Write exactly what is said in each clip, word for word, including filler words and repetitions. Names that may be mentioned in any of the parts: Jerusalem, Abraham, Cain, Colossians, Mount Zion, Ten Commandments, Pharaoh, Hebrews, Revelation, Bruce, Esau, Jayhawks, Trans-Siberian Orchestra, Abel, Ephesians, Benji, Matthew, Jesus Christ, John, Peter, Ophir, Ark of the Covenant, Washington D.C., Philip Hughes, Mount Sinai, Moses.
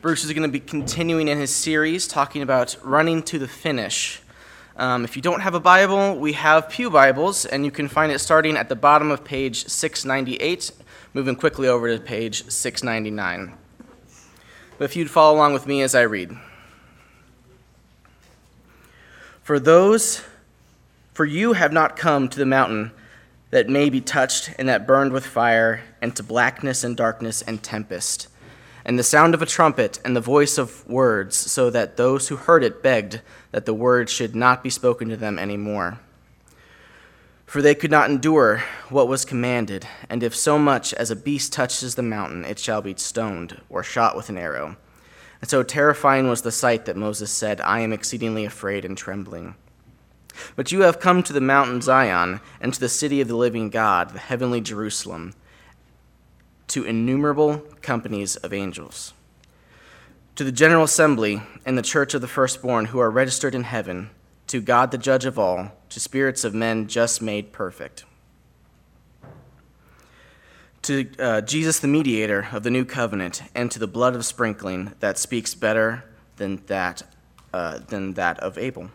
Bruce is going to be continuing in his series talking about running to the finish. Um, if you don't have a Bible, we have Pew Bibles, and you can find it starting at the bottom of page six ninety-eight, moving quickly over to page six ninety-nine. But if you'd follow along with me as I read. For those, for you have not come to the mountain that may be touched and that burned with fire, and to blackness and darkness and tempest, and the sound of a trumpet and the voice of words, so that those who heard it begged that the word should not be spoken to them any more. For they could not endure what was commanded, and if so much as a beast touches the mountain, it shall be stoned or shot with an arrow. And so terrifying was the sight that Moses said, I am exceedingly afraid and trembling. But you have come to the mountain Zion, and to the city of the living God, the heavenly Jerusalem, to innumerable companies of angels, to the general assembly and the church of the firstborn who are registered in heaven, to God the judge of all, to spirits of men just made perfect, to uh, Jesus the mediator of the new covenant, and to the blood of sprinkling that speaks better than that, uh, than that of Abel.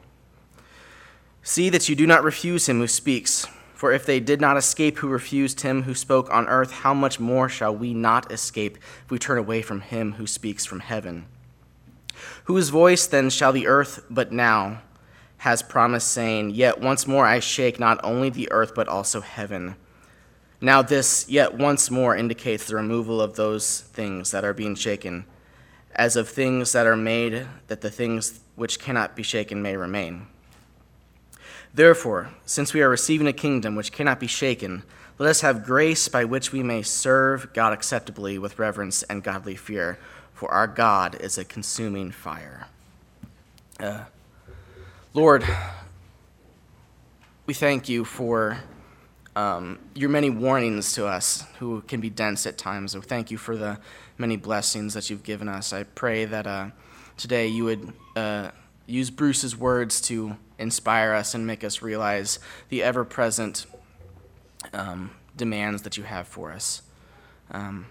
See that you do not refuse him who speaks, for if they did not escape who refused him who spoke on earth, how much more shall we not escape if we turn away from him who speaks from heaven? Whose voice then shall the earth but now has promised, saying, Yet once more I shake not only the earth but also heaven. Now this yet once more indicates the removal of those things that are being shaken, as of things that are made, that the things which cannot be shaken may remain. Therefore, since we are receiving a kingdom which cannot be shaken, let us have grace by which we may serve God acceptably with reverence and godly fear, for our God is a consuming fire. Uh, Lord, we thank you for um, your many warnings to us, who can be dense at times. We thank you for the many blessings that you've given us. I pray that uh, today you would uh, use Bruce's words to inspire us and make us realize the ever-present um, demands that you have for us. Um,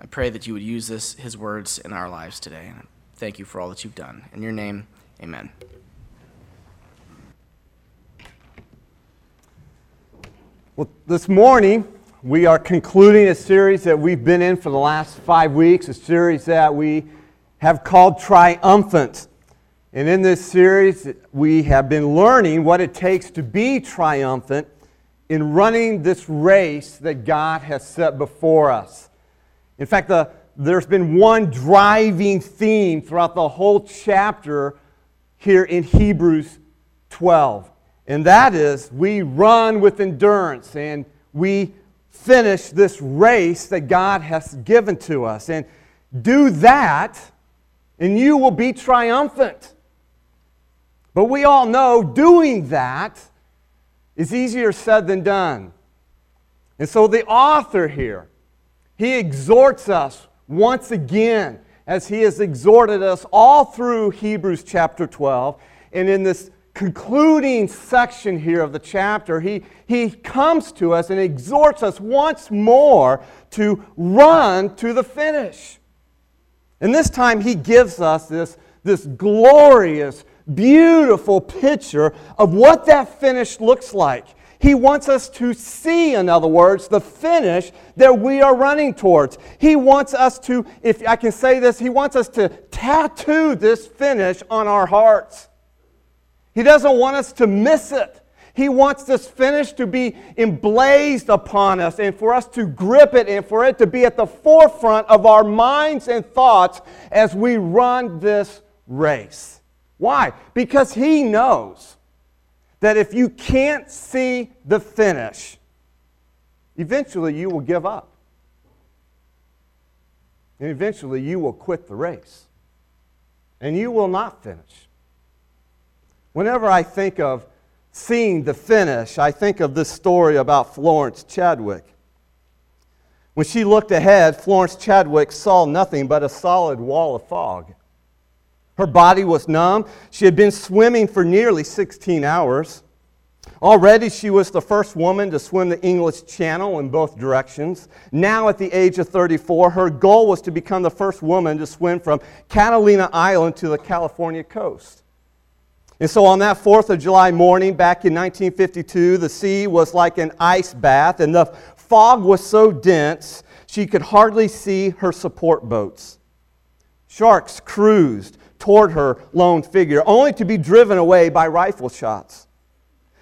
I pray that you would use this, his words in our lives today. And thank you for all that you've done. In your name, amen. Well, this morning, we are concluding a series that we've been in for the last five weeks, a series that we have called Triumphant. And in this series, we have been learning what it takes to be triumphant in running this race that God has set before us. In fact, the, there's been one driving theme throughout the whole chapter here in Hebrews twelve. And that is, we run with endurance and we finish this race that God has given to us. And do that, and you will be triumphant. But we all know doing that is easier said than done. And so the author here, he exhorts us once again, as he has exhorted us all through Hebrews chapter twelve. And in this concluding section here of the chapter, he, he comes to us and exhorts us once more to run to the finish. And this time he gives us this, this glorious, beautiful picture of what that finish looks like. He wants us to see, in other words, the finish that we are running towards. He wants us to, if I can say this, he wants us to tattoo this finish on our hearts. He doesn't want us to miss it. He wants this finish to be emblazed upon us and for us to grip it and for it to be at the forefront of our minds and thoughts as we run this race. Why? Because he knows that if you can't see the finish, eventually you will give up. And eventually you will quit the race. And you will not finish. Whenever I think of seeing the finish, I think of this story about Florence Chadwick. When she looked ahead, Florence Chadwick saw nothing but a solid wall of fog. Her body was numb. She had been swimming for nearly sixteen hours. Already she was the first woman to swim the English Channel in both directions. Now at the age of thirty-four, her goal was to become the first woman to swim from Catalina Island to the California coast. And so on that fourth of July morning back in nineteen fifty-two, the sea was like an ice bath, and the fog was so dense she could hardly see her support boats. Sharks cruised toward her lone figure, only to be driven away by rifle shots.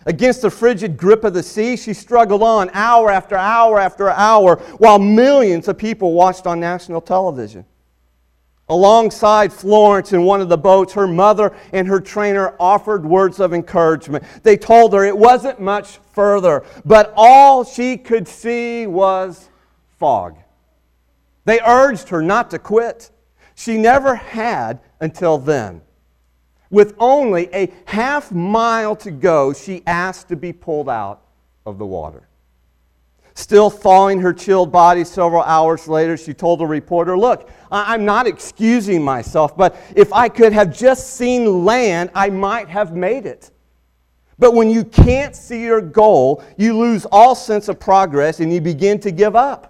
Against the frigid grip of the sea, she struggled on hour after hour after hour while millions of people watched on national television. Alongside Florence in one of the boats, her mother and her trainer offered words of encouragement. They told her it wasn't much further, but all she could see was fog. They urged her not to quit. She never had until then. With only a half mile to go, she asked to be pulled out of the water. Still thawing her chilled body several hours later, she told a reporter, "Look, I'm not excusing myself, but if I could have just seen land, I might have made it. But when you can't see your goal, you lose all sense of progress and you begin to give up."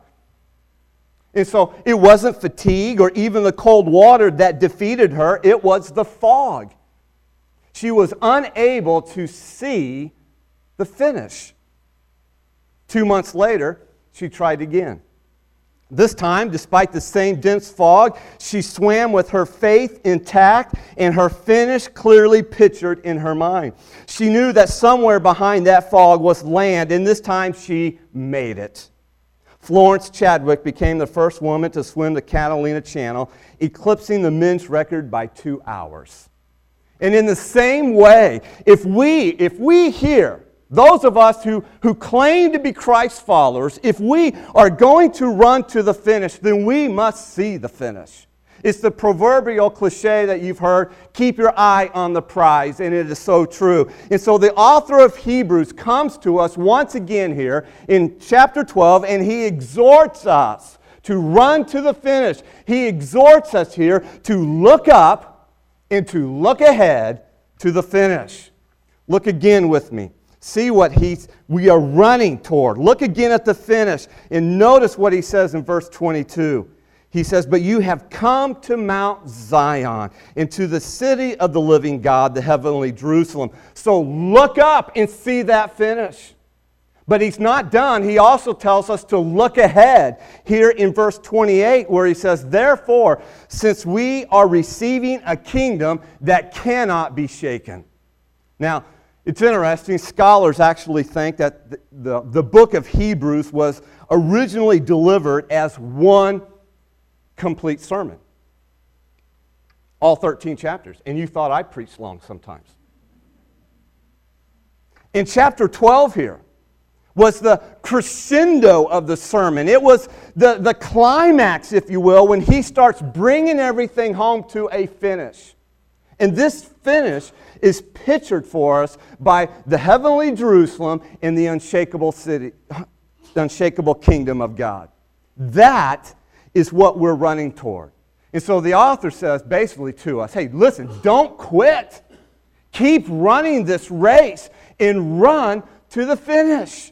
And so it wasn't fatigue or even the cold water that defeated her, it was the fog. She was unable to see the finish. Two months later, she tried again. This time, despite the same dense fog, she swam with her faith intact and her finish clearly pictured in her mind. She knew that somewhere behind that fog was land, and this time she made it. Florence Chadwick became the first woman to swim the Catalina Channel, eclipsing the men's record by two hours. And in the same way, if we, if we here, those of us who, who claim to be Christ followers, if we are going to run to the finish, then we must see the finish. It's the proverbial cliche that you've heard, keep your eye on the prize, and it is so true. And so the author of Hebrews comes to us once again here in chapter twelve, and he exhorts us to run to the finish. He exhorts us here to look up and to look ahead to the finish. Look again with me. See what he's, we are running toward. Look again at the finish, and notice what he says in verse twenty-two. He says, "But you have come to Mount Zion, and to the city of the living God, the heavenly Jerusalem." So look up and see that finish. But he's not done. He also tells us to look ahead here in verse twenty-eight, where he says, "Therefore, since we are receiving a kingdom that cannot be shaken." Now, it's interesting, scholars actually think that the, the, the book of Hebrews was originally delivered as one complete sermon, all thirteen chapters, and you thought I preached long sometimes. In chapter twelve here was the crescendo of the sermon. It was the, the climax, if you will, when he starts bringing everything home to a finish. And this finish is pictured for us by the heavenly Jerusalem and the unshakable city, the unshakable kingdom of God. That is what we're running toward. And so the author says basically to us, hey, listen, don't quit. Keep running this race and run to the finish.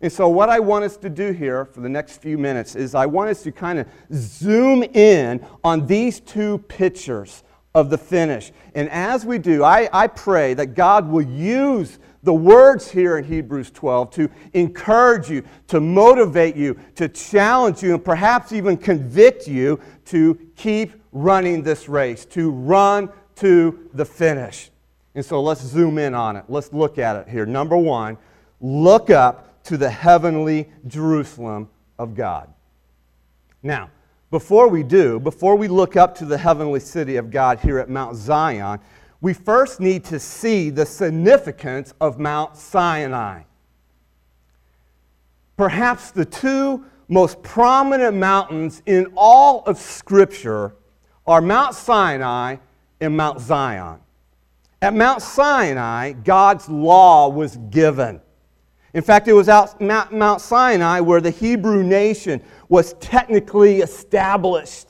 And so what I want us to do here for the next few minutes is I want us to kind of zoom in on these two pictures of the finish. And as we do, I, I pray that God will use the words here in Hebrews twelve to encourage you, to motivate you, to challenge you, and perhaps even convict you to keep running this race, to run to the finish. And so let's zoom in on it. Let's look at it here. Number one, look up to the heavenly Jerusalem of God. Now, before we do, before we look up to the heavenly city of God here at Mount Zion, we first need to see the significance of Mount Sinai. Perhaps the two most prominent mountains in all of Scripture are Mount Sinai and Mount Zion. At Mount Sinai, God's law was given. In fact, it was at Mount Sinai where the Hebrew nation was technically established.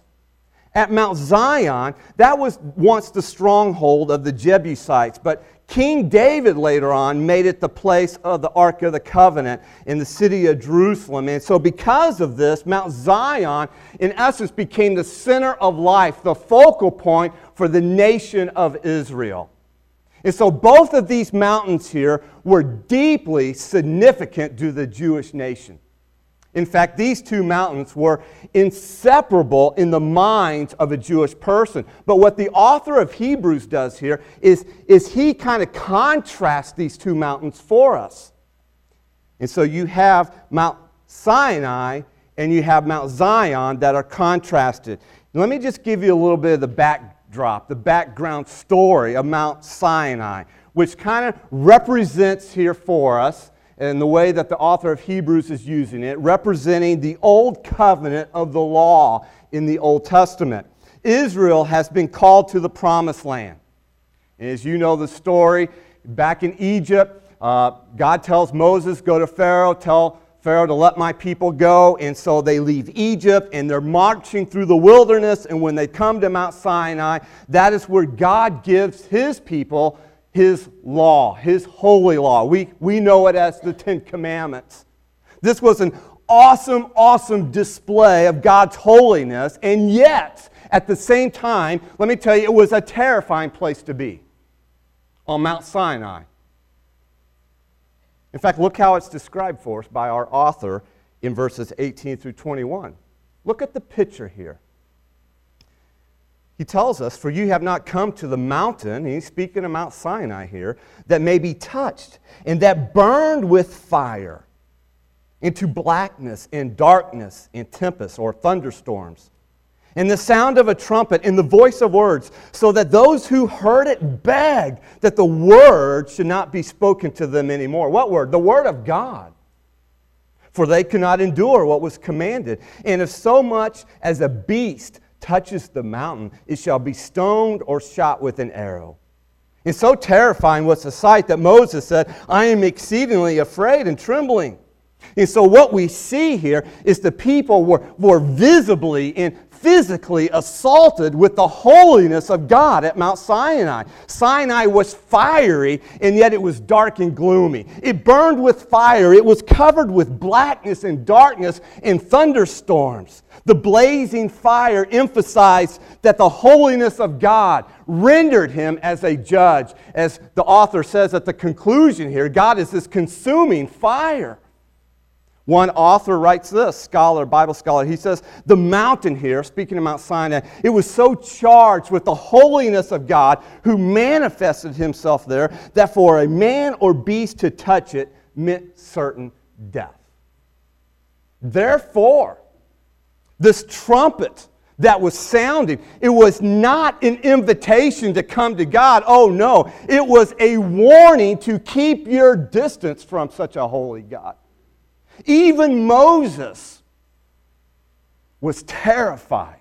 At Mount Zion, that was once the stronghold of the Jebusites, but King David later on made it the place of the Ark of the Covenant in the city of Jerusalem. And so because of this, Mount Zion, in essence, became the center of life, the focal point for the nation of Israel. And so both of these mountains here were deeply significant to the Jewish nation. In fact, these two mountains were inseparable in the minds of a Jewish person. But what the author of Hebrews does here is, is he kind of contrasts these two mountains for us. And so you have Mount Sinai and you have Mount Zion that are contrasted. Let me just give you a little bit of the backdrop, the background story of Mount Sinai, which kind of represents here for us, and the way that the author of Hebrews is using it, representing the old covenant of the law in the Old Testament. Israel has been called to the promised land. And as you know the story, back in Egypt, uh, God tells Moses, go to Pharaoh, tell Pharaoh to let my people go. And so they leave Egypt, and they're marching through the wilderness. And when they come to Mount Sinai, that is where God gives His people His law, His holy law. We, we know it as the Ten Commandments. This was an awesome, awesome display of God's holiness, and yet, at the same time, let me tell you, it was a terrifying place to be on Mount Sinai. In fact, look how it's described for us by our author in verses eighteen through twenty-one. Look at the picture here. He tells us, for you have not come to the mountain, and he's speaking of Mount Sinai here, that may be touched and that burned with fire into blackness and darkness and tempest or thunderstorms, and the sound of a trumpet and the voice of words, so that those who heard it begged that the word should not be spoken to them anymore. What word? The word of God. For they could not endure what was commanded. And if so much as a beast touches the mountain, it shall be stoned or shot with an arrow. And so terrifying was the sight that Moses said, I am exceedingly afraid and trembling. And so what we see here is the people were, were visibly and physically assaulted with the holiness of God at Mount Sinai. Sinai was fiery, and yet it was dark and gloomy. It burned with fire. It was covered with blackness and darkness and thunderstorms. The blazing fire emphasized that the holiness of God rendered Him as a judge. As the author says at the conclusion here, God is this consuming fire. One author writes this, scholar, Bible scholar, he says, the mountain here, speaking of Mount Sinai, it was so charged with the holiness of God who manifested Himself there that for a man or beast to touch it meant certain death. Therefore, this trumpet that was sounding, it was not an invitation to come to God. Oh no, it was a warning to keep your distance from such a holy God. Even Moses was terrified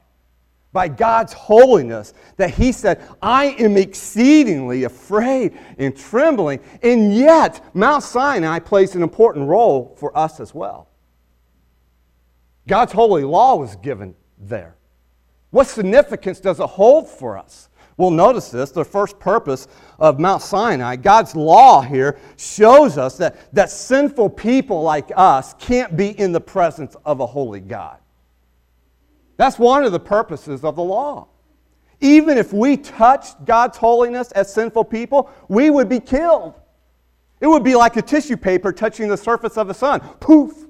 by God's holiness that he said, I am exceedingly afraid and trembling. And yet, Mount Sinai plays an important role for us as well. God's holy law was given there. What significance does it hold for us? Well, notice this, the first purpose of Mount Sinai, God's law here shows us that, that sinful people like us can't be in the presence of a holy God. That's one of the purposes of the law. Even if we touched God's holiness as sinful people, we would be killed. It would be like a tissue paper touching the surface of the sun. Poof!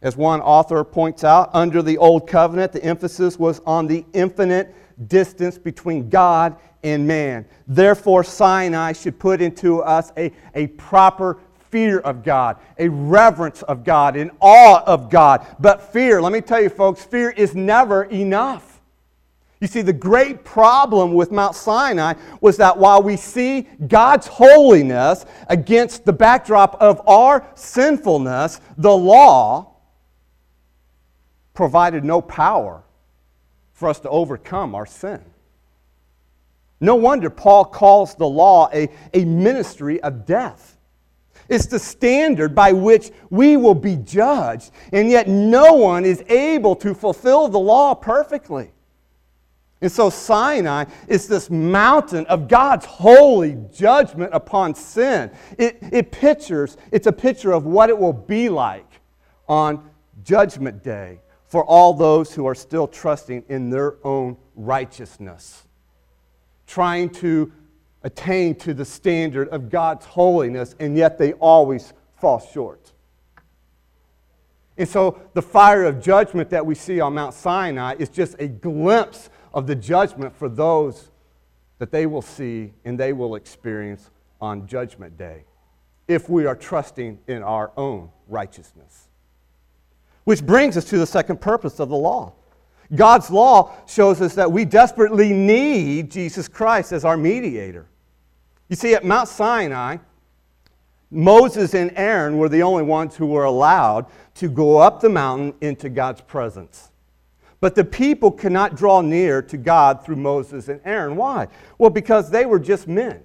As one author points out, under the Old Covenant, the emphasis was on the infinite distance between God and man. Therefore, Sinai should put into us a, a proper fear of God, a reverence of God, an awe of God. But fear, let me tell you folks, fear is never enough. You see, the great problem with Mount Sinai was that while we see God's holiness against the backdrop of our sinfulness, the law provided no power for us to overcome our sin. No wonder Paul calls the law a, a ministry of death. It's the standard by which we will be judged, and yet no one is able to fulfill the law perfectly. And so Sinai is this mountain of God's holy judgment upon sin. It, it pictures, it's a picture of what it will be like on Judgment Day for all those who are still trusting in their own righteousness, trying to attain to the standard of God's holiness, and yet they always fall short. And so the fire of judgment that we see on Mount Sinai is just a glimpse of the judgment for those that they will see and they will experience on Judgment Day if we are trusting in our own righteousness. Which brings us to the second purpose of the law. God's law shows us that we desperately need Jesus Christ as our mediator. You see, at Mount Sinai, Moses and Aaron were the only ones who were allowed to go up the mountain into God's presence. But the people could not draw near to God through Moses and Aaron. Why? Well, because they were just men.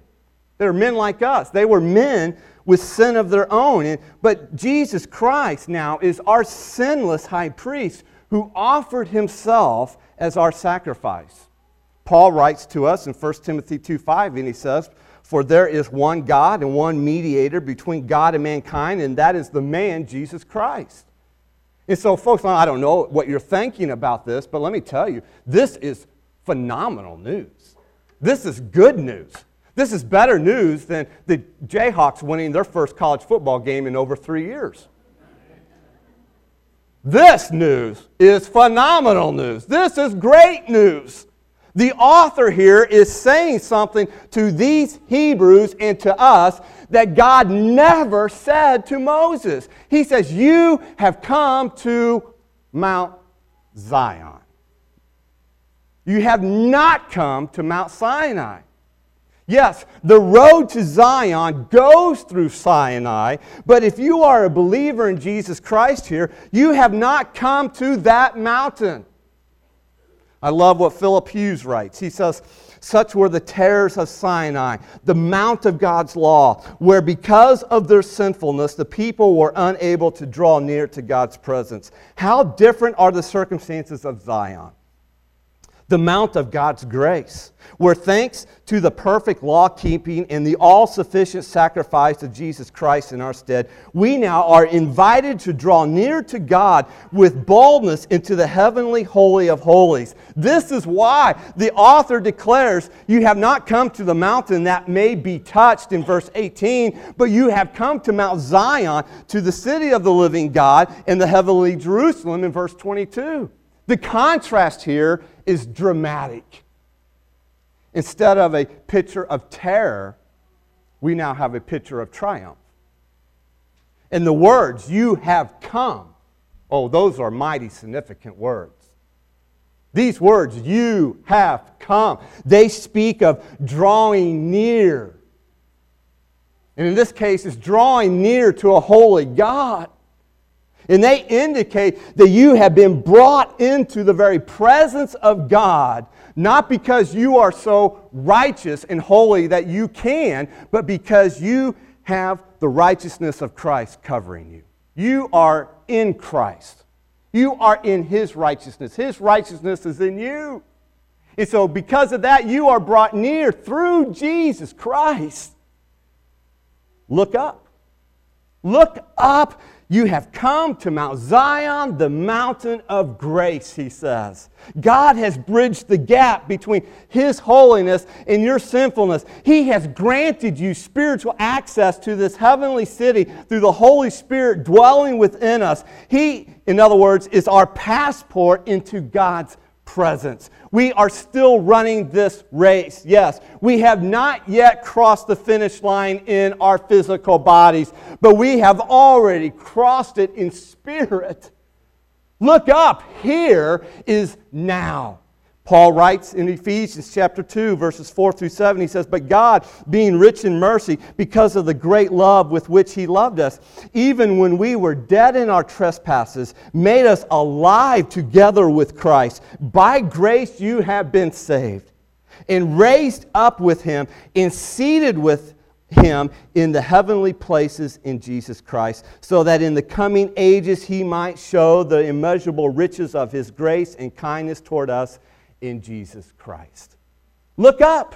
They were men like us. They were men with sin of their own. And, but Jesus Christ now is our sinless high priest who offered himself as our sacrifice. Paul writes to us in First Timothy two five, and he says, "For there is one God and one mediator between God and mankind, and that is the man, Jesus Christ." And so, folks, I don't know what you're thinking about this, but let me tell you, this is phenomenal news. This is good news. This is better news than the Jayhawks winning their first college football game in over three years. This news is phenomenal news. This is great news. The author here is saying something to these Hebrews and to us that God never said to Moses. He says, "You have come to Mount Zion. You have not come to Mount Sinai." Yes, the road to Zion goes through Sinai, but if you are a believer in Jesus Christ here, you have not come to that mountain. I love what Philip Hughes writes. He says, "Such were the terrors of Sinai, the mount of God's law, where because of their sinfulness, the people were unable to draw near to God's presence. How different are the circumstances of Zion, the mount of God's grace, where thanks to the perfect law-keeping and the all-sufficient sacrifice of Jesus Christ in our stead, we now are invited to draw near to God with boldness into the heavenly holy of holies." This is why the author declares, "You have not come to the mountain that may be touched," in verse eighteen, "but you have come to Mount Zion, to the city of the living God, and the heavenly Jerusalem," in verse twenty-two. The contrast here is dramatic. Instead of a picture of terror, we now have a picture of triumph. And the words, "You have come," oh, those are mighty significant words. These words, "You have come," they speak of drawing near. And in this case, it's drawing near to a holy God. And they indicate that you have been brought into the very presence of God, not because you are so righteous and holy that you can, but because you have the righteousness of Christ covering you. You are in Christ. You are in His righteousness. His righteousness is in you. And so because of that, you are brought near through Jesus Christ. Look up. Look up. "You have come to Mount Zion, the mountain of grace," he says. God has bridged the gap between His holiness and your sinfulness. He has granted you spiritual access to this heavenly city through the Holy Spirit dwelling within us. He, in other words, is our passport into God's presence. We are still running this race. Yes, we have not yet crossed the finish line in our physical bodies, but we have already crossed it in spirit. Look up. Here is now. Paul writes in Ephesians chapter two, verses four through seven, he says, "But God, being rich in mercy, because of the great love with which He loved us, even when we were dead in our trespasses, made us alive together with Christ. By grace you have been saved, and raised up with Him, and seated with Him in the heavenly places in Jesus Christ, so that in the coming ages He might show the immeasurable riches of His grace and kindness toward us, in Jesus Christ. Look up.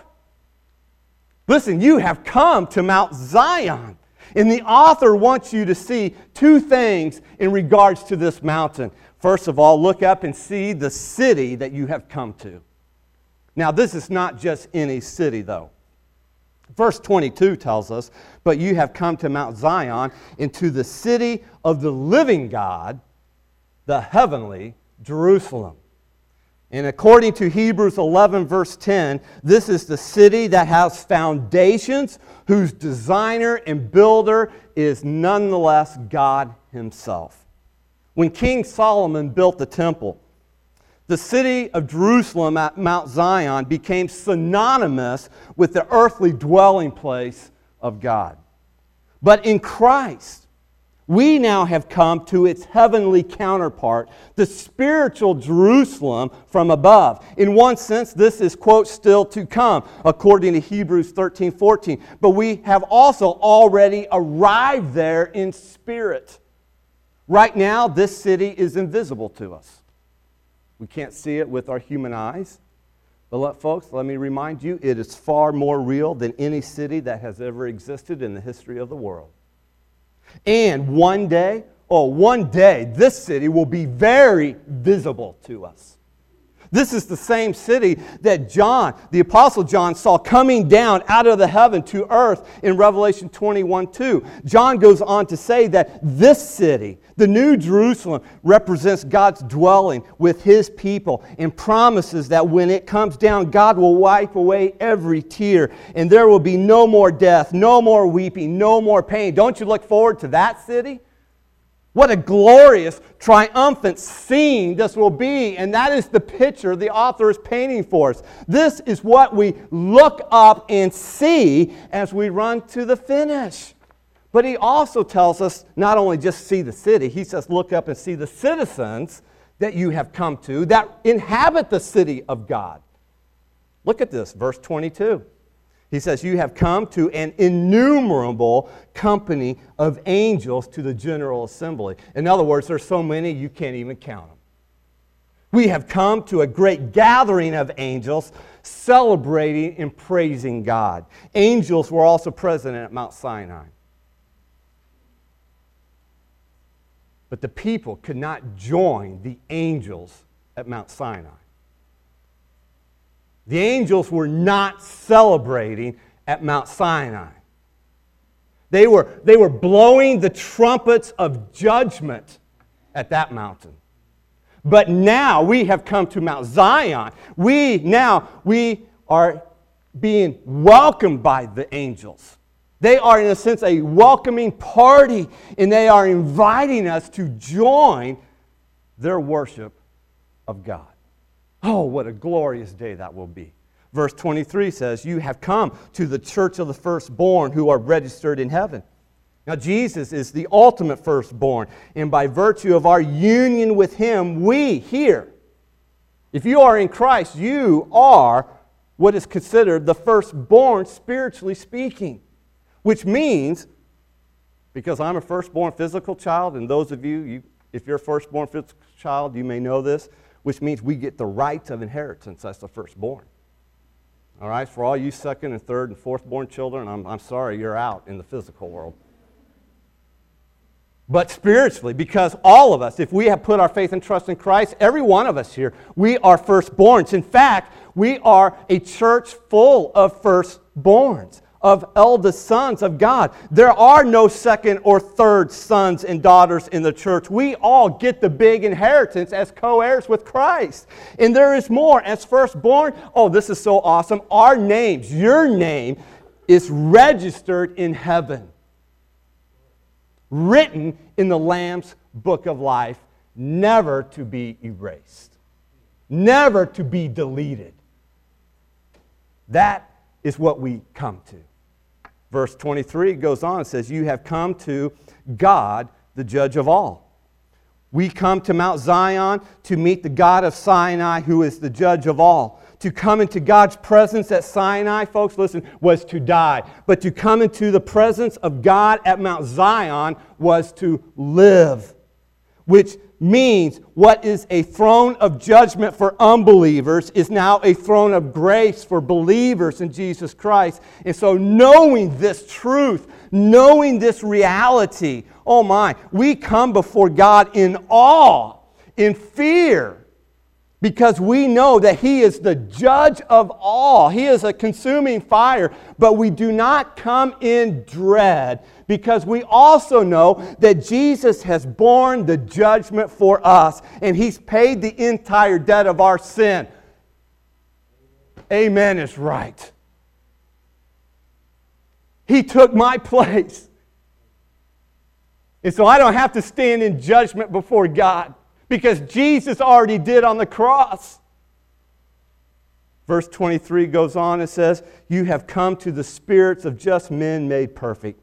Listen, you have come to Mount Zion. And the author wants you to see two things in regards to this mountain. First of all, look up and see the city that you have come to. Now, this is not just any city, though. Verse twenty-two tells us, but you have come to Mount Zion, into the city of the living God, the heavenly Jerusalem. And according to Hebrews eleven, verse ten, this is the city that has foundations, whose designer and builder is nonetheless God Himself. When King Solomon built the temple, the city of Jerusalem at Mount Zion became synonymous with the earthly dwelling place of God. But in Christ, we now have come to its heavenly counterpart, the spiritual Jerusalem from above. In one sense, this is, quote, still to come, according to Hebrews thirteen fourteen. But we have also already arrived there in spirit. Right now, this city is invisible to us. We can't see it with our human eyes. But let, folks, let me remind you, it is far more real than any city that has ever existed in the history of the world. And one day, oh, one day, this city will be very visible to us. This is the same city that John, the Apostle John, saw coming down out of the heaven to earth in Revelation twenty-one two. John goes on to say that this city, the New Jerusalem, represents God's dwelling with His people and promises that when it comes down, God will wipe away every tear and there will be no more death, no more weeping, no more pain. Don't you look forward to that city? What a glorious, triumphant scene this will be. And that is the picture the author is painting for us. This is what we look up and see as we run to the finish. But he also tells us not only just see the city, he says look up and see the citizens that you have come to that inhabit the city of God. Look at this, verse twenty-two. He says, you have come to an innumerable company of angels to the general assembly. In other words, there's so many you can't even count them. We have come to a great gathering of angels celebrating and praising God. Angels were also present at Mount Sinai. But the people could not join the angels at Mount Sinai. The angels were not celebrating at Mount Sinai. They were, they were blowing the trumpets of judgment at that mountain. But now we have come to Mount Zion. We now, we are being welcomed by the angels. They are, in a sense, a welcoming party, and they are inviting us to join their worship of God. Oh, what a glorious day that will be. Verse twenty-three says, you have come to the church of the firstborn who are registered in heaven. Now, Jesus is the ultimate firstborn, and by virtue of our union with Him, we here, if you are in Christ, you are what is considered the firstborn spiritually speaking, which means, because I'm a firstborn physical child, and those of you, you if you're a firstborn physical child, you may know this, which means we get the rights of inheritance as the firstborn. All right, for all you second and third and fourth-born children, I'm, I'm sorry, you're out in the physical world. But spiritually, because all of us, if we have put our faith and trust in Christ, every one of us here, we are firstborns. In fact, we are a church full of firstborns, of eldest sons of God. There are no second or third sons and daughters in the church. We all get the big inheritance as co-heirs with Christ. And there is more. As firstborn, oh, this is so awesome. Our names, your name, is registered in heaven, written in the Lamb's book of life, never to be erased, never to be deleted. That is what we come to. Verse twenty-three goes on and says, you have come to God, the judge of all. We come to Mount Zion to meet the God of Sinai, who is the judge of all. To come into God's presence at Sinai, folks, listen, was to die. But to come into the presence of God at Mount Zion was to live, which means what is a throne of judgment for unbelievers is now a throne of grace for believers in Jesus Christ. And so knowing this truth, knowing this reality, oh my, we come before God in awe, in fear, because we know that He is the judge of all. He is a consuming fire, but we do not come in dread, because we also know that Jesus has borne the judgment for us, and He's paid the entire debt of our sin. Amen is right. He took my place. And so I don't have to stand in judgment before God, because Jesus already did on the cross. Verse twenty-three goes on and says, "You have come to the spirits of just men made perfect."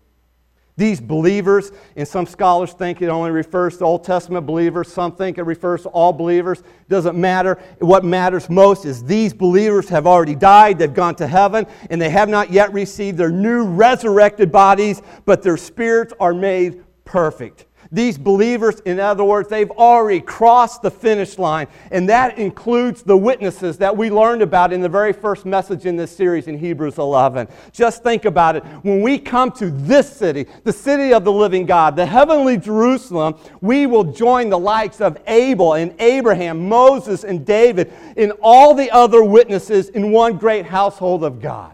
These believers, and some scholars think it only refers to Old Testament believers. Some think it refers to all believers. It doesn't matter. What matters most is these believers have already died. They've gone to heaven, and they have not yet received their new resurrected bodies, but their spirits are made perfect. These believers, in other words, they've already crossed the finish line, and that includes the witnesses that we learned about in the very first message in this series in Hebrews eleven. Just think about it. When we come to this city, the city of the living God, the heavenly Jerusalem, we will join the likes of Abel and Abraham, Moses and David, and all the other witnesses in one great household of God.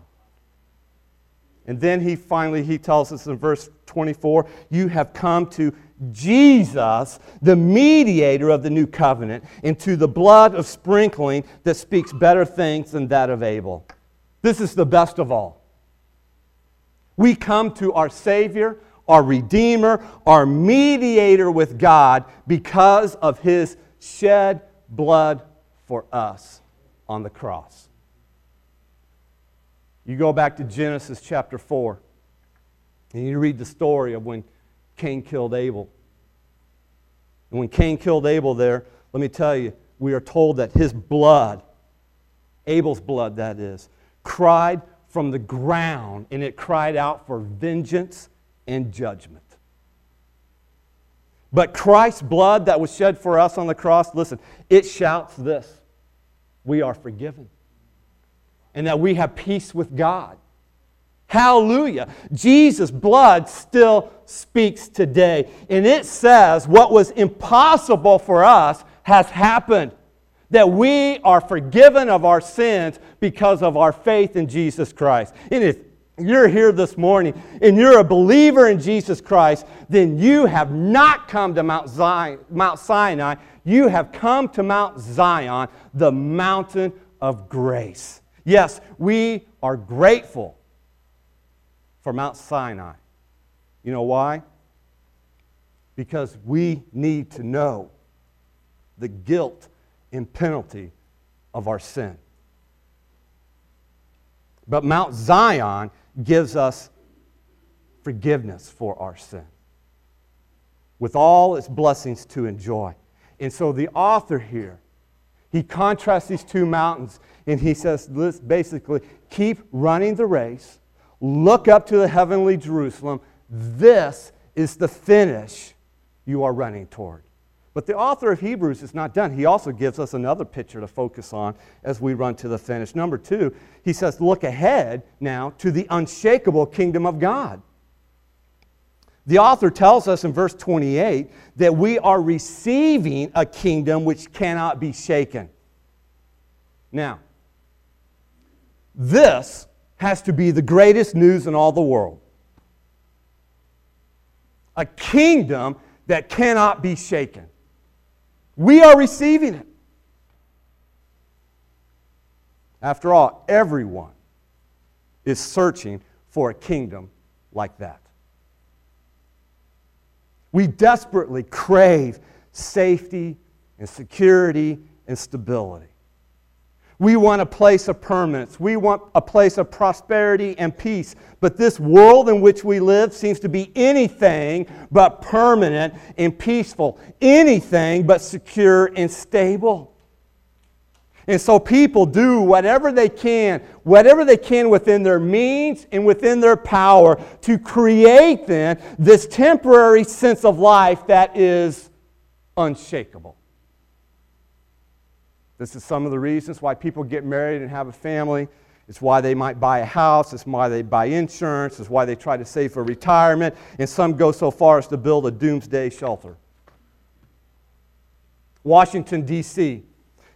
And then he finally, he tells us in verse twenty-four, "You have come to Jesus, the mediator of the new covenant, and to the blood of sprinkling that speaks better things than that of Abel." This is the best of all. We come to our Savior, our Redeemer, our mediator with God because of His shed blood for us on the cross. You go back to Genesis chapter four, and you read the story of when Cain killed Abel. And when Cain killed Abel there, let me tell you, we are told that his blood, Abel's blood that is, cried from the ground, and it cried out for vengeance and judgment. But Christ's blood that was shed for us on the cross, listen, it shouts this: we are forgiven, and that we have peace with God. Hallelujah. Jesus' blood still speaks today. And it says what was impossible for us has happened. That we are forgiven of our sins because of our faith in Jesus Christ. And if you're here this morning and you're a believer in Jesus Christ, then you have not come to Mount Zion, Mount Sinai. You have come to Mount Zion, the mountain of grace. Yes, we are grateful for Mount Sinai. You know why? Because we need to know the guilt and penalty of our sin. But Mount Zion gives us forgiveness for our sin, with all its blessings to enjoy. And so the author here, he contrasts these two mountains, and he says, basically, keep running the race. Look up to the heavenly Jerusalem. This is the finish you are running toward. But the author of Hebrews is not done. He also gives us another picture to focus on as we run to the finish. Number two, he says, look ahead now to the unshakable kingdom of God. The author tells us in verse twenty-eight that we are receiving a kingdom which cannot be shaken. Now, this has to be the greatest news in all the world. A kingdom that cannot be shaken. We are receiving it. After all, everyone is searching for a kingdom like that. We desperately crave safety and security and stability. We want a place of permanence. We want a place of prosperity and peace. But this world in which we live seems to be anything but permanent and peaceful. Anything but secure and stable. And so people do whatever they can, whatever they can within their means and within their power to create then this temporary sense of life that is unshakable. This is some of the reasons why people get married and have a family. It's why they might buy a house. It's why they buy insurance. It's why they try to save for retirement. And some go so far as to build a doomsday shelter. Washington, D C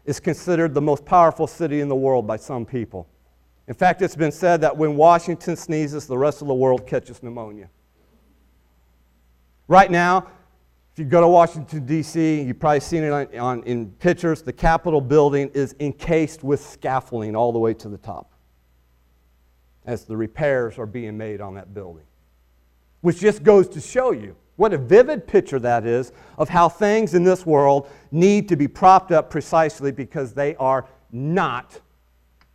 is considered the most powerful city in the world by some people. In fact, it's been said that when Washington sneezes, the rest of the world catches pneumonia. Right now, if you go to Washington, D C, you've probably seen it on, on, in pictures, the Capitol building is encased with scaffolding all the way to the top as the repairs are being made on that building, which just goes to show you what a vivid picture that is of how things in this world need to be propped up precisely because they are not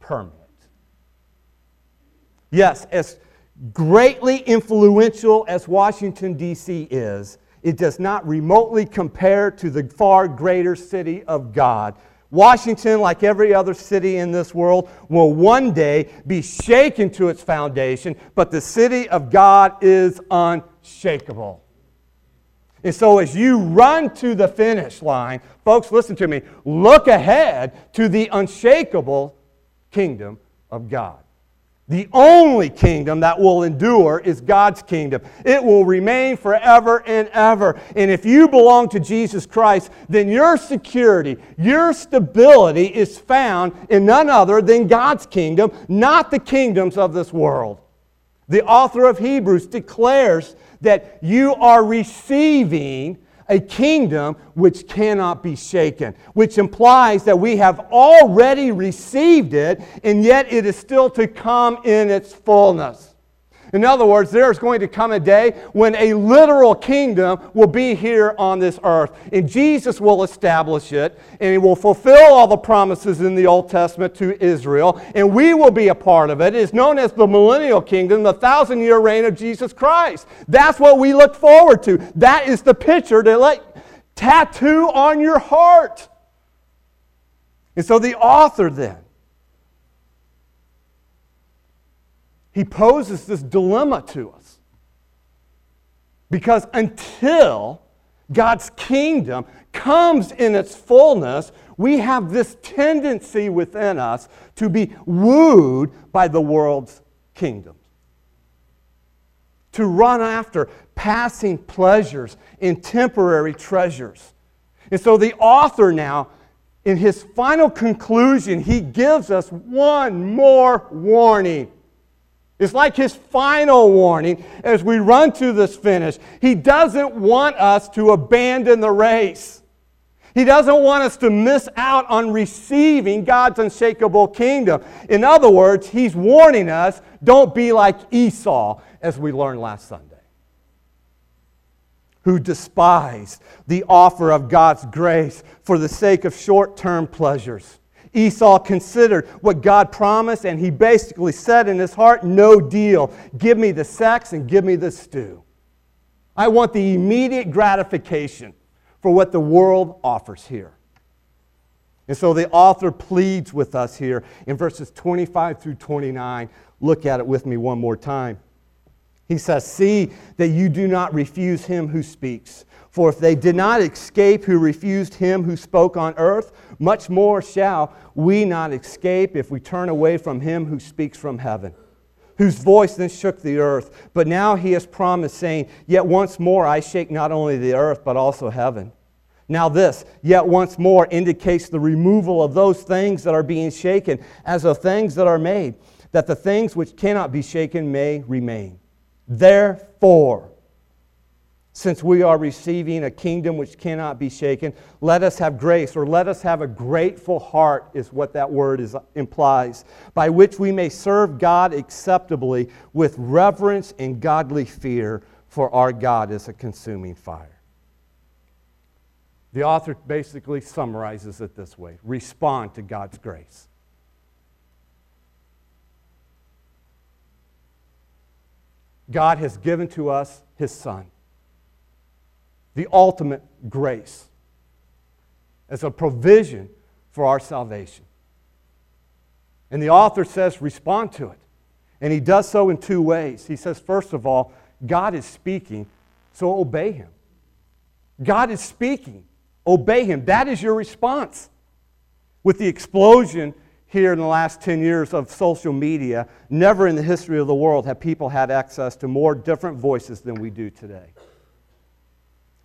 permanent. Yes, as greatly influential as Washington, D C is, it does not remotely compare to the far greater city of God. Washington, like every other city in this world, will one day be shaken to its foundation, but the city of God is unshakable. And so as you run to the finish line, folks, listen to me, look ahead to the unshakable kingdom of God. The only kingdom that will endure is God's kingdom. It will remain forever and ever. And if you belong to Jesus Christ, then your security, your stability is found in none other than God's kingdom, not the kingdoms of this world. The author of Hebrews declares that you are receiving a kingdom which cannot be shaken, which implies that we have already received it, and yet it is still to come in its fullness. In other words, there is going to come a day when a literal kingdom will be here on this earth, and Jesus will establish it, and He will fulfill all the promises in the Old Testament to Israel, and we will be a part of it. It is known as the millennial kingdom, the thousand-year reign of Jesus Christ. That's what we look forward to. That is the picture to let tattoo on your heart. And so the author then, he poses this dilemma to us. Because until God's kingdom comes in its fullness, we have this tendency within us to be wooed by the world's kingdoms, to run after passing pleasures and temporary treasures. And so the author now, in his final conclusion, he gives us one more warning. It's like his final warning as we run to this finish. He doesn't want us to abandon the race. He doesn't want us to miss out on receiving God's unshakable kingdom. In other words, he's warning us, don't be like Esau, as we learned last Sunday, who despised the offer of God's grace for the sake of short-term pleasures. Esau considered what God promised, and he basically said in his heart, no deal. Give me the sex and give me the stew. I want the immediate gratification for what the world offers here. And so the author pleads with us here in verses twenty-five through twenty-nine. Look at it with me one more time. He says, see that you do not refuse him who speaks. For if they did not escape who refused him who spoke on earth, much more shall we not escape if we turn away from him who speaks from heaven, whose voice then shook the earth. But now he has promised, saying, yet once more I shake not only the earth, but also heaven. Now this, yet once more, indicates the removal of those things that are being shaken, as of things that are made, that the things which cannot be shaken may remain. Therefore, since we are receiving a kingdom which cannot be shaken, let us have grace, or let us have a grateful heart, is what that word is, implies, by which we may serve God acceptably with reverence and godly fear, for our God is a consuming fire. The author basically summarizes it this way: respond to God's grace. God has given to us His Son, the ultimate grace, as a provision for our salvation. And the author says, respond to it. And he does so in two ways. He says, first of all, God is speaking, so obey Him. God is speaking. Obey him. That is your response. With the explosion here in the last ten years of social media, never in the history of the world have people had access to more different voices than we do today.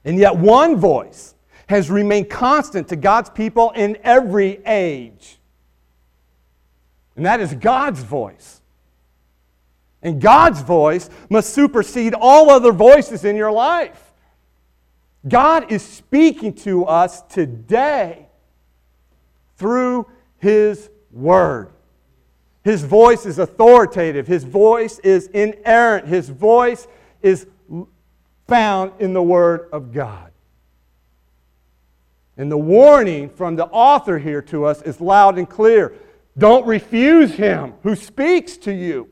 And yet one voice has remained constant to God's people in every age. And that is God's voice. And God's voice must supersede all other voices in your life. God is speaking to us today through His Word. His voice is authoritative. His voice is inerrant. His voice is found in the Word of God. And the warning from the author here to us is loud and clear. Don't refuse Him who speaks to you.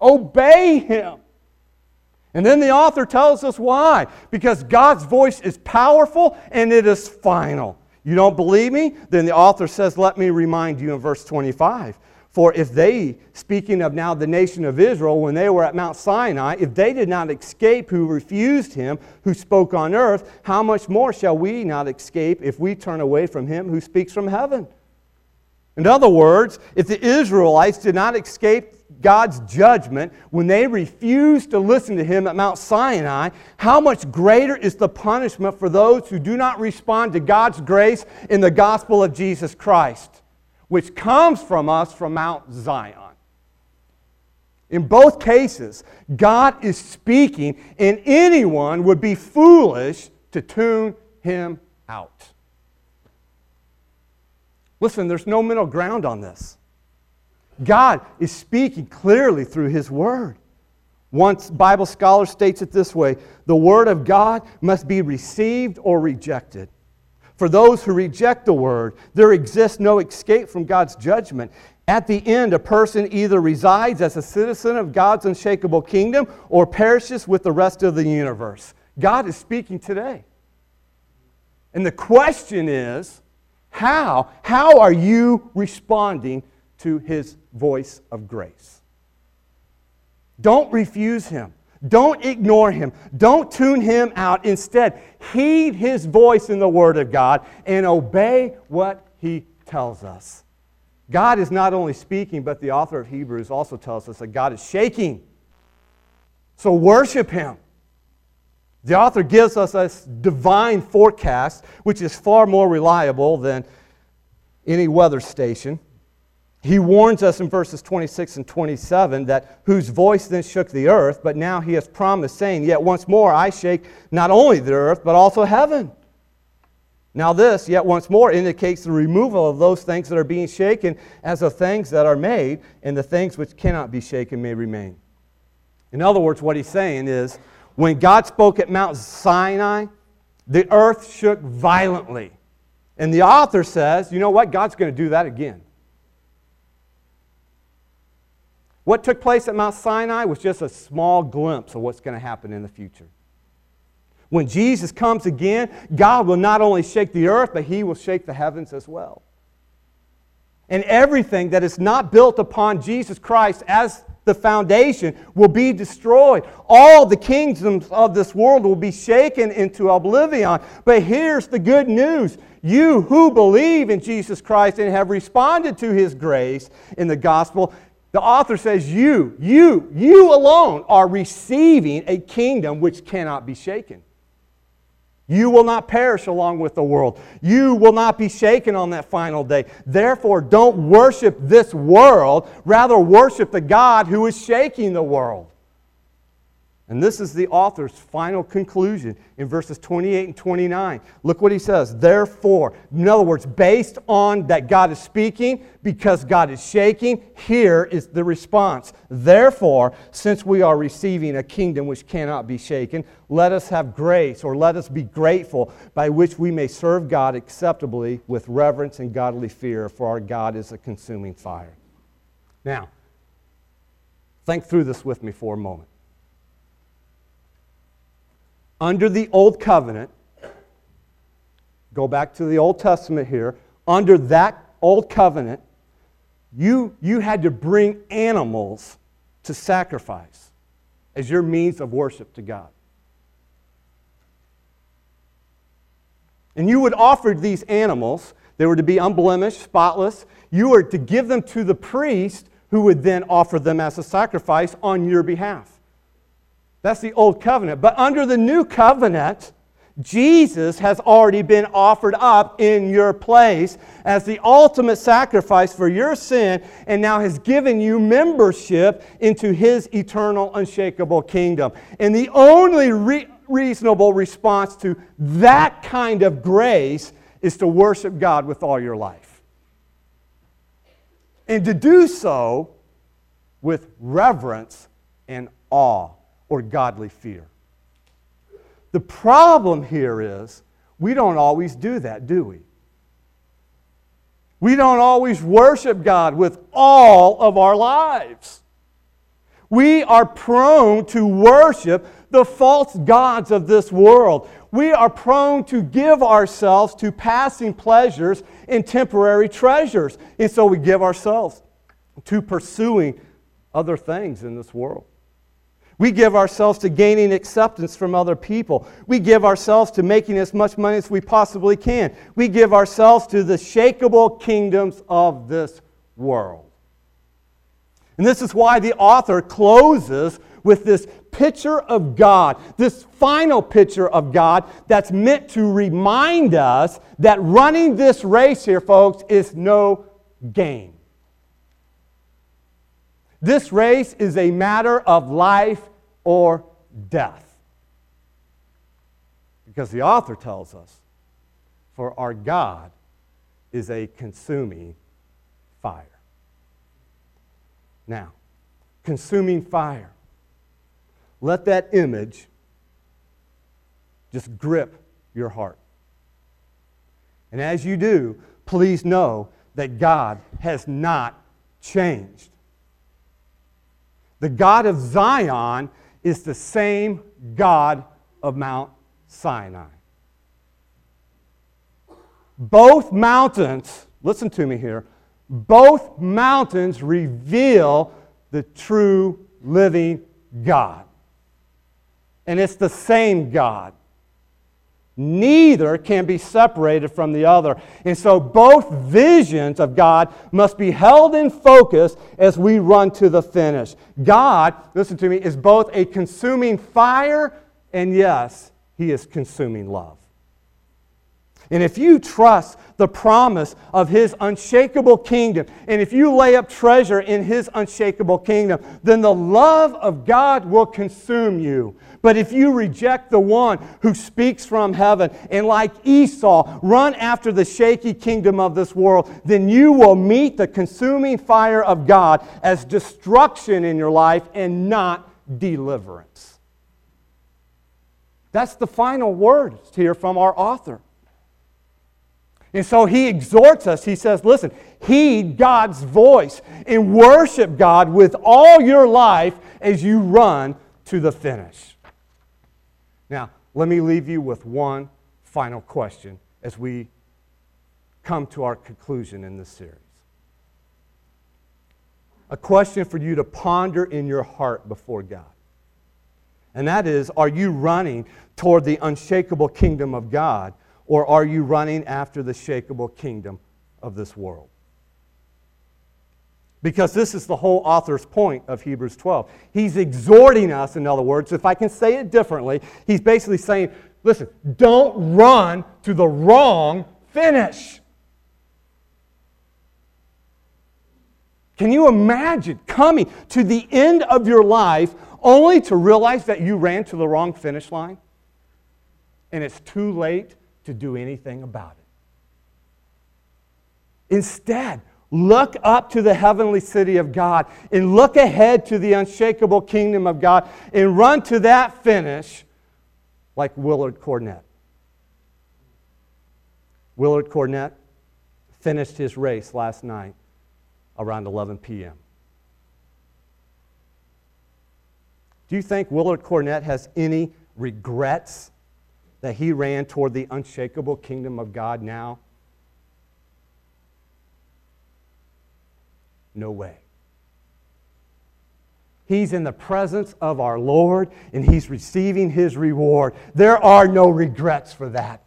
Obey Him. And then the author tells us why. Because God's voice is powerful and it is final. You don't believe me? Then the author says, let me remind you in verse twenty-five. For if they, speaking of now the nation of Israel, when they were at Mount Sinai, if they did not escape who refused him, who spoke on earth, how much more shall we not escape if we turn away from him who speaks from heaven? In other words, if the Israelites did not escape God's judgment when they refused to listen to him at Mount Sinai, how much greater is the punishment for those who do not respond to God's grace in the gospel of Jesus Christ, which comes from us from Mount Zion. In both cases, God is speaking, and anyone would be foolish to tune him out. Listen, there's no middle ground on this. God is speaking clearly through His Word. One Bible scholar states it this way, the Word of God must be received or rejected. For those who reject the Word, there exists no escape from God's judgment. At the end, a person either resides as a citizen of God's unshakable kingdom or perishes with the rest of the universe. God is speaking today. And the question is, how? How are you responding to His voice of grace? Don't refuse Him. Don't ignore Him. Don't tune Him out. Instead, heed His voice in the Word of God and obey what He tells us. God is not only speaking, but the author of Hebrews also tells us that God is shaking. So worship Him. The author gives us a divine forecast, which is far more reliable than any weather station. He warns us in verses twenty-six and twenty-seven that whose voice then shook the earth, but now he has promised, saying, yet once more I shake not only the earth, but also heaven. Now this, yet once more, indicates the removal of those things that are being shaken as of things that are made, and the things which cannot be shaken may remain. In other words, what he's saying is, when God spoke at Mount Sinai, the earth shook violently. And the author says, you know what? God's going to do that again. What took place at Mount Sinai was just a small glimpse of what's going to happen in the future. When Jesus comes again, God will not only shake the earth, but He will shake the heavens as well. And everything that is not built upon Jesus Christ as the foundation will be destroyed. All the kingdoms of this world will be shaken into oblivion. But here's the good news. You who believe in Jesus Christ and have responded to His grace in the gospel, the author says you, you, you alone are receiving a kingdom which cannot be shaken. You will not perish along with the world. You will not be shaken on that final day. Therefore, don't worship this world. Rather, worship the God who is shaking the world. And this is the author's final conclusion in verses twenty-eight and twenty-nine. Look what he says. Therefore, in other words, based on that God is speaking, because God is shaking, here is the response. Therefore, since we are receiving a kingdom which cannot be shaken, let us have grace, or let us be grateful, by which we may serve God acceptably with reverence and godly fear, for our God is a consuming fire. Now, think through this with me for a moment. Under the Old Covenant, go back to the Old Testament here, under that Old Covenant, you, you had to bring animals to sacrifice as your means of worship to God. and you would offer these animals. They were to be unblemished, spotless. You were to give them to the priest, who would then offer them as a sacrifice on your behalf. That's the old covenant. But under the new covenant, Jesus has already been offered up in your place as the ultimate sacrifice for your sin, and now has given you membership into His eternal, unshakable kingdom. And the only re- reasonable response to that kind of grace is to worship God with all your life. And to do so with reverence and awe, or godly fear. The problem here is we don't always do that, do we? We don't always worship God with all of our lives. We are prone to worship the false gods of this world. We are prone to give ourselves to passing pleasures and temporary treasures. And so we give ourselves to pursuing other things in this world. We give ourselves to gaining acceptance from other people. We give ourselves to making as much money as we possibly can. We give ourselves to the shakeable kingdoms of this world. And this is why the author closes with this picture of God, this final picture of God that's meant to remind us that running this race here, folks, is no game. This race is a matter of life or death. Because the author tells us, for our God is a consuming fire. Now, consuming fire. Let that image just grip your heart. And as you do, please know that God has not changed. The God of Zion is the same God of Mount Sinai. Both mountains, listen to me here, both mountains reveal the true living God. And it's the same God. Neither can be separated from the other. And so both visions of God must be held in focus as we run to the finish. God, listen to me, is both a consuming fire, and yes, He is consuming love. And if you trust the promise of His unshakable kingdom, and if you lay up treasure in His unshakable kingdom, then the love of God will consume you. But if you reject the one who speaks from heaven and, like Esau, run after the shaky kingdom of this world, then you will meet the consuming fire of God as destruction in your life and not deliverance. That's the final words here from our author. And so he exhorts us. He says, listen, heed God's voice and worship God with all your life as you run to the finish. Now, let me leave you with one final question as we come to our conclusion in this series. A question for you to ponder in your heart before God. And that is, are you running toward the unshakable kingdom of God? Or are you running after the shakeable kingdom of this world? Because this is the whole author's point of Hebrews twelve. He's exhorting us, in other words, if I can say it differently, he's basically saying, listen, don't run to the wrong finish. Can you imagine coming to the end of your life only to realize that you ran to the wrong finish line? And it's too late to do anything about it. Instead, look up to the heavenly city of God and look ahead to the unshakable kingdom of God and run to that finish like Willard Cornett. Willard Cornett finished his race last night around eleven p.m. Do you think Willard Cornett has any regrets that he ran toward the unshakable kingdom of God now? No way. He's in the presence of our Lord, and he's receiving his reward. There are no regrets for that.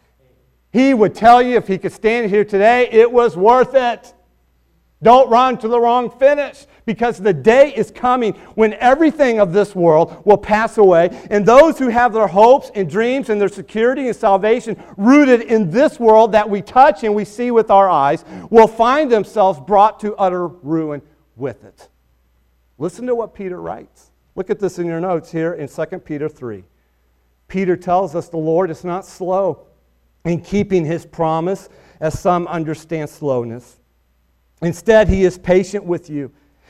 He would tell you, if he could stand here today, it was worth it. Don't run to the wrong finish, because the day is coming when everything of this world will pass away, and those who have their hopes and dreams and their security and salvation rooted in this world that we touch and we see with our eyes will find themselves brought to utter ruin with it. Listen to what Peter writes. Look at this in your notes here in Second Peter three. Peter tells us the Lord is not slow in keeping his promise, as some understand slowness. Instead, he is patient with you.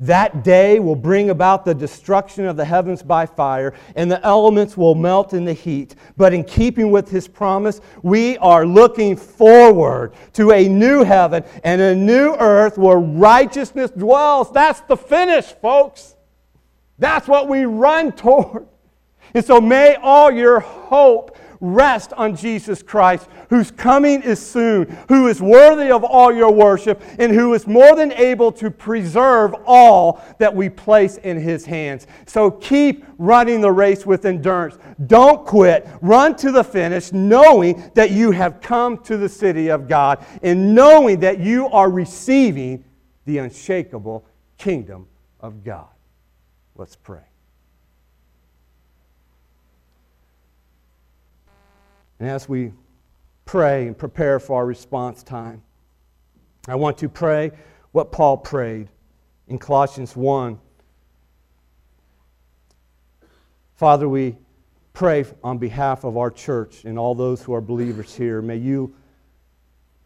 That day will bring about the destruction of the heavens by fire, and the elements will melt in the heat. But in keeping with his promise, we are looking forward to a new heaven and a new earth where righteousness dwells. That's the finish, folks. That's what we run toward. And so may all your hope rest on Jesus Christ, whose coming is soon, who is worthy of all your worship, and who is more than able to preserve all that we place in his hands. So keep running the race with endurance. Don't quit. Run to the finish, knowing that you have come to the city of God and knowing that you are receiving the unshakable kingdom of God. Let's pray. And as we pray and prepare for our response time, I want to pray what Paul prayed in Colossians one. Father, we pray on behalf of our church and all those who are believers here. May you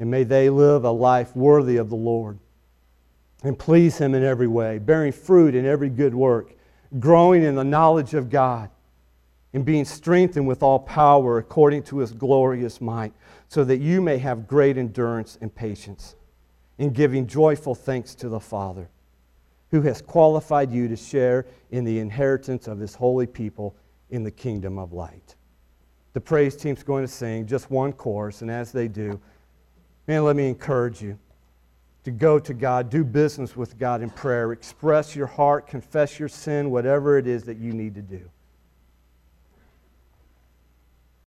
and may they live a life worthy of the Lord and please him in every way, bearing fruit in every good work, growing in the knowledge of God, and being strengthened with all power according to his glorious might, so that you may have great endurance and patience, in giving joyful thanks to the Father, who has qualified you to share in the inheritance of his holy people in the kingdom of light. The praise team's going to sing just one chorus, and as they do, man, let me encourage you to go to God, do business with God in prayer, express your heart, confess your sin, whatever it is that you need to do.